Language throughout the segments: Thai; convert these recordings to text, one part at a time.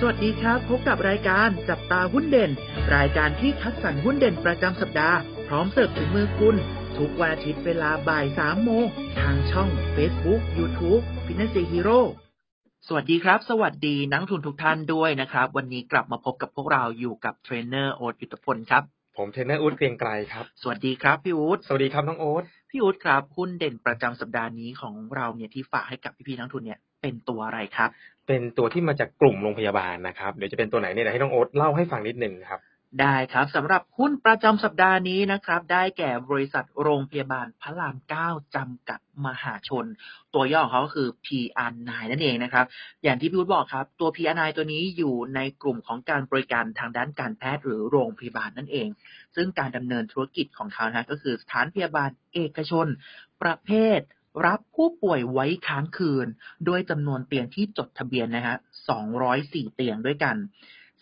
สวัสดีครับพบกับรายการจับตาหุ้นเด่นรายการที่คัดสรรหุ้นเด่นประจำสัปดาห์พร้อมเสิร์ฟถึงมือคุณทุกวันอาทิตย์เวลาบ่าย 3 โมงทางช่อง Facebook YouTube Finansia Hero สวัสดีครับสวัสดีนักลงทุนทุกท่านด้วยนะครับวันนี้กลับมาพบกับพวกเราอยู่กับเทรนเนอร์โอ๊ตยุทธพลครับผมเทรนเนอร์อู๊ดเกรียงไกรครับสวัสดีครับพี่อู๊ดสวัสดีครับน้องโอ๊ตพี่อู๊ดครับหุ้นเด่นประจำสัปดาห์นี้ของเราเนี่ยที่ฝากให้กับพี่ๆนักลงทุนเนี่ยเป็นตัวอะไรครับเป็นตัวที่มาจากกลุ่มโรงพยาบาลนะครับเดี๋ยวจะเป็นตัวไหนเนี่ยให้น้องโอ๊ตเล่าให้ฟังนิดนึงครับได้ครับสำหรับหุ้นประจำสัปดาห์นี้นะครับได้แก่บริษัทโรงพยาบาลพระราม9จำกัดมหาชนตัวย่อของเขาคือ PR9 นั่นเองนะครับอย่างที่พี่อู๊ดบอกครับตัว PR9 ตัวนี้อยู่ในกลุ่มของการบริการทางด้านการแพทย์หรือโรงพยาบาลนั่นเองซึ่งการดำเนินธุรกิจของเขานะก็คือสถานพยาบาลเอกชนประเภทรับผู้ป่วยไว้ค้างคืนโดยจำนวนเตียงที่จดทะเบียนนะฮะ204เตียงด้วยกัน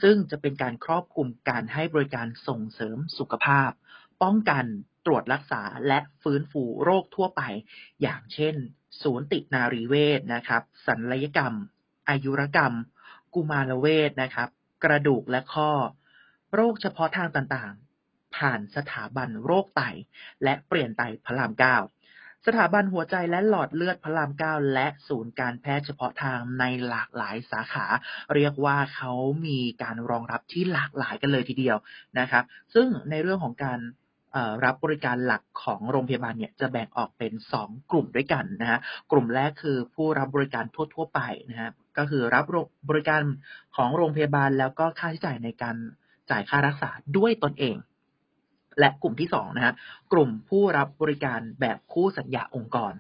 ซึ่งจะเป็นการครอบคลุมการให้บริการส่งเสริมสุขภาพป้องกันตรวจรักษาและฟื้นฟูโรคทั่วไปอย่างเช่นสูตินารีเวชนะครับศัลยกรรมอายุรกรรมกุมารเวชนะครับกระดูกและข้อโรคเฉพาะทางต่างๆผ่านสถาบันโรคไตและเปลี่ยนไตพระราม9สถาบันหัวใจและหลอดเลือดพระราม9และศูนย์การแพทย์เฉพาะทางในหลากหลายสาขาเรียกว่าเขามีการรองรับที่หลากหลายกันเลยทีเดียวนะครับซึ่งในเรื่องของการรับบริการหลักของโรงพยาบาลเนี่ยจะแบ่งออกเป็น2กลุ่มด้วยกันนะฮะกลุ่มแรกคือผู้รับบริการทั่วๆไปนะฮะก็คือรับบริการของโรงพยาบาลแล้วก็ค่าใช้จ่ายในการจ่ายค่ารักษาด้วยตนเองและกลุ่มที่2นะฮะกลุ่มผู้รับบริการแบบคู่สัญญาองค์กร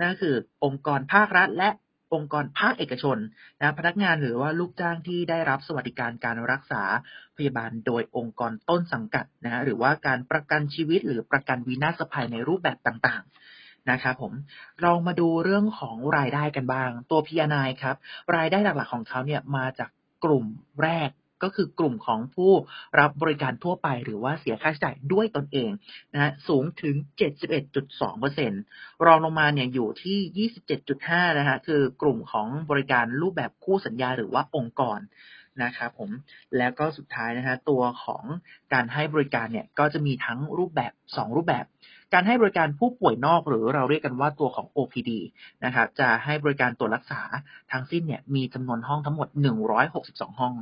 นั่นคือองค์กรภาครัฐและองค์กรภาคเอกชนนะพนักงานหรือว่าลูกจ้างที่ได้รับสวัสดิการการรักษาพยาบาลโดยองค์กรต้นสังกัดนะฮะหรือว่าการประกันชีวิตหรือประกันวินาศภัยในรูปแบบต่างๆนะครับผมลองมาดูเรื่องของรายได้กันบ้างตัว PR9 ครับรายได้หลักๆของเขาเนี่ยมาจากกลุ่มแรกก็คือกลุ่มของผู้รับบริการทั่วไปหรือว่าเสียค่าใช้จ่ายด้วยตนเองนะฮะสูงถึง 71.2% รองลงมาเนี่ยอยู่ที่ 27.5% นะฮะคือกลุ่มของบริการรูปแบบคู่สัญญาหรือว่าองค์กรนะครับผมแล้วก็สุดท้ายนะฮะตัวของการให้บริการเนี่ยก็จะมีทั้งรูปแบบ2รูปแบบการให้บริการผู้ป่วยนอกหรือเราเรียกกันว่าตัวของ OPD นะครับจะให้บริการตรวจรักษาทั้งสิ้นเนี่ยมีจำนวนห้องทั้งหมด162ห้อง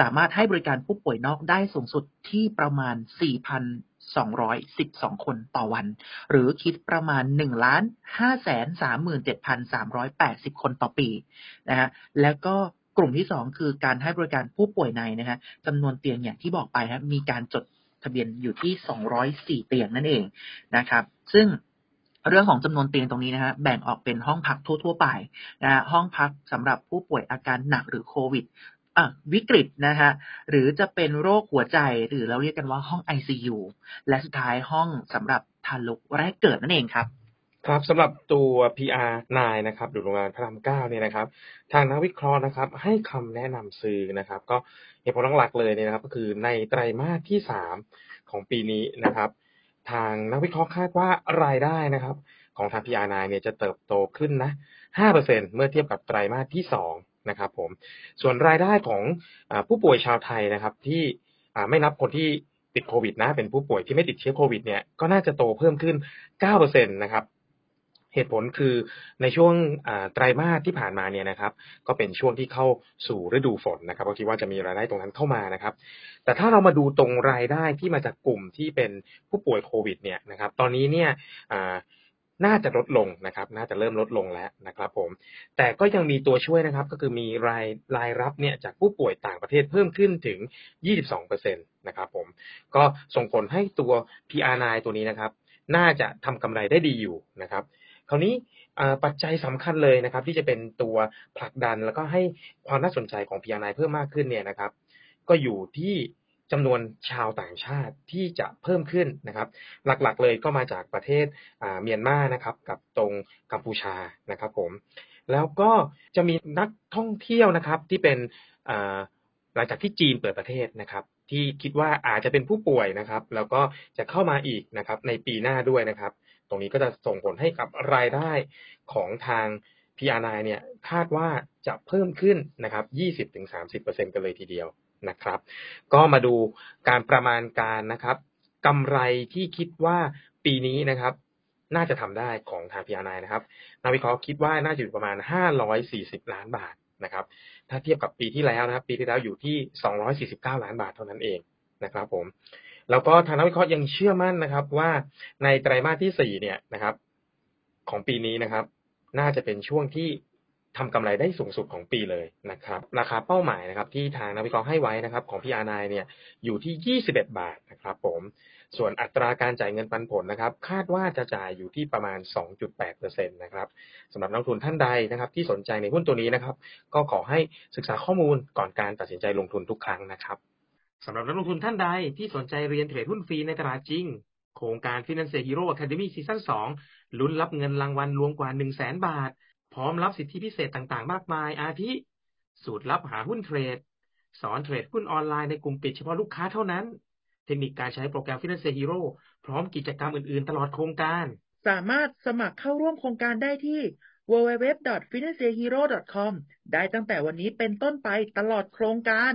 สามารถให้บริการผู้ป่วยนอกได้สูงสุดที่ประมาณ 4,212 คนต่อวันหรือคิดประมาณ 1,537,380 คนต่อปีนะฮะแล้วก็กลุ่มที่2คือการให้บริการผู้ป่วยในนะฮะจำนวนเตียงอย่างที่บอกไปครับมีการจดทะเบียนอยู่ที่204เตียงนั่นเองนะครับซึ่งเรื่องของจำนวนเตียงตรงนี้นะฮะแบ่งออกเป็นห้องพักทั่วๆไปนะฮะห้องพักสำหรับผู้ป่วยอาการหนักหรือโควิดวิกฤตนะฮะหรือจะเป็นโรคหัวใจหรือเราเรียกกันว่าห้อง ICU และสุดท้ายห้องสำหรับทารกแรกเกิดนั่นเองครับครับสำหรับตัว PR9 นะครับหรือโรงพยาบาลพระราม9เนี่ยนะครับทางนักวิเคราะห์นะครับให้คำแนะนำซื้อนะครับก็เหตุผลหลักๆเลยเนี่ยนะครับก็คือในไตรมาสที่3ของปีนี้นะครับทางนักวิเคราะห์คาดว่ารายได้นะครับของทาง PR9 เนี่ยจะเติบโตขึ้นนะ 5% เมื่อเทียบกับไตรมาสที่2นะครับผมส่วนรายได้ของผู้ป่วยชาวไทยนะครับที่ไม่นับคนที่ติดโควิดนะเป็นผู้ป่วยที่ไม่ติดเชื้อโควิดเนี่ยก็น่าจะโตเพิ่มขึ้น 9% นะครับเหตุผลคือในช่วงไตรมาสที่ผ่านมาเนี่ยนะครับก็เป็นช่วงที่เข้าสู่ฤดูฝนนะครับก็คิดว่าจะมีรายได้ตรงนั้นเข้ามานะครับแต่ถ้าเรามาดูตรงรายได้ที่มาจากกลุ่มที่เป็นผู้ป่วยโควิดเนี่ยนะครับตอนนี้เนี่ยน่าจะลดลงนะครับน่าจะเริ่มลดลงแล้วนะครับผมแต่ก็ยังมีตัวช่วยนะครับก็คือมีรายรับเนี่ยจากผู้ป่วยต่างประเทศเพิ่มขึ้นถึง 22% นะครับผมก็ส่งผลให้ตัว PR9 ตัวนี้นะครับน่าจะทำกำไรได้ดีอยู่นะครับคราวนี้ปัจจัยสำคัญเลยนะครับที่จะเป็นตัวผลักดันแล้วก็ให้ความน่าสนใจของ PR9 เพิ่มมากขึ้นเนี่ยนะครับก็อยู่ที่จำนวนชาวต่างชาติที่จะเพิ่มขึ้นนะครับหลักๆเลยก็มาจากประเทศเมียนมานะครับกับตรงกัมพูชานะครับผมแล้วก็จะมีนักท่องเที่ยวนะครับที่เป็นหลังจากที่จีนเปิดประเทศนะครับที่คิดว่าอาจจะเป็นผู้ป่วยนะครับแล้วก็จะเข้ามาอีกนะครับในปีหน้าด้วยนะครับตรงนี้ก็จะส่งผลให้กับรายได้ของทาง PR9 เนี่ยคาดว่าจะเพิ่มขึ้นนะครับ 20-30% กันเลยทีเดียวนะครับก็มาดูการประมาณการนะครับกำไรที่คิดว่าปีนี้นะครับน่าจะทำได้ของทาง PR9 นะครับนักวิเคราะห์คิดว่าน่าจะอยู่ประมาณ540ล้านบาทนะครับถ้าเทียบกับปีที่แล้วนะครับปีที่แล้วอยู่ที่249ล้านบาทเท่านั้นเองนะครับผมแล้วก็ทางนักวิเคราะห์ยังเชื่อมั่นนะครับว่าในไตรมาสที่4เนี่ยนะครับของปีนี้นะครับน่าจะเป็นช่วงที่ทำกำไรได้สูงสุดของปีเลยนะครับราคาเป้าหมายนะครับที่ทางนักวิเคราะห์ให้ไว้นะครับของ PR9 เนี่ยอยู่ที่21บาทนะครับผมส่วนอัตราการจ่ายเงินปันผลนะครับคาดว่าจะจ่ายอยู่ที่ประมาณ 2.8% นะครับสำหรับนักลงทุนท่านใดนะครับที่สนใจในหุ้นตัวนี้นะครับก็ขอให้ศึกษาข้อมูลก่อนการตัดสินใจลงทุนทุกครั้งนะครับสำหรับนักลงทุนท่านใดที่สนใจเรียนเทรดหุ้นฟรีในตลาดจริงโครงการ Finansia Hero Academy Season 2ลุ้นรับเงินรางวัลรวมกว่า 100,000 บาทพร้อมรับสิทธิพิเศษต่างๆมากมายอาทิสูตรลับหาหุ้นเทรดสอนเทรดหุ้นออนไลน์ในกลุ่มปิดเฉพาะลูกค้าเท่านั้นเทคนิคการใช้โปรแกรม Finansia Hero พร้อมกิจกรรมอื่นๆตลอดโครงการสามารถสมัครเข้าร่วมโครงการได้ที่ www.finansiahero.com ได้ตั้งแต่วันนี้เป็นต้นไปตลอดโครงการ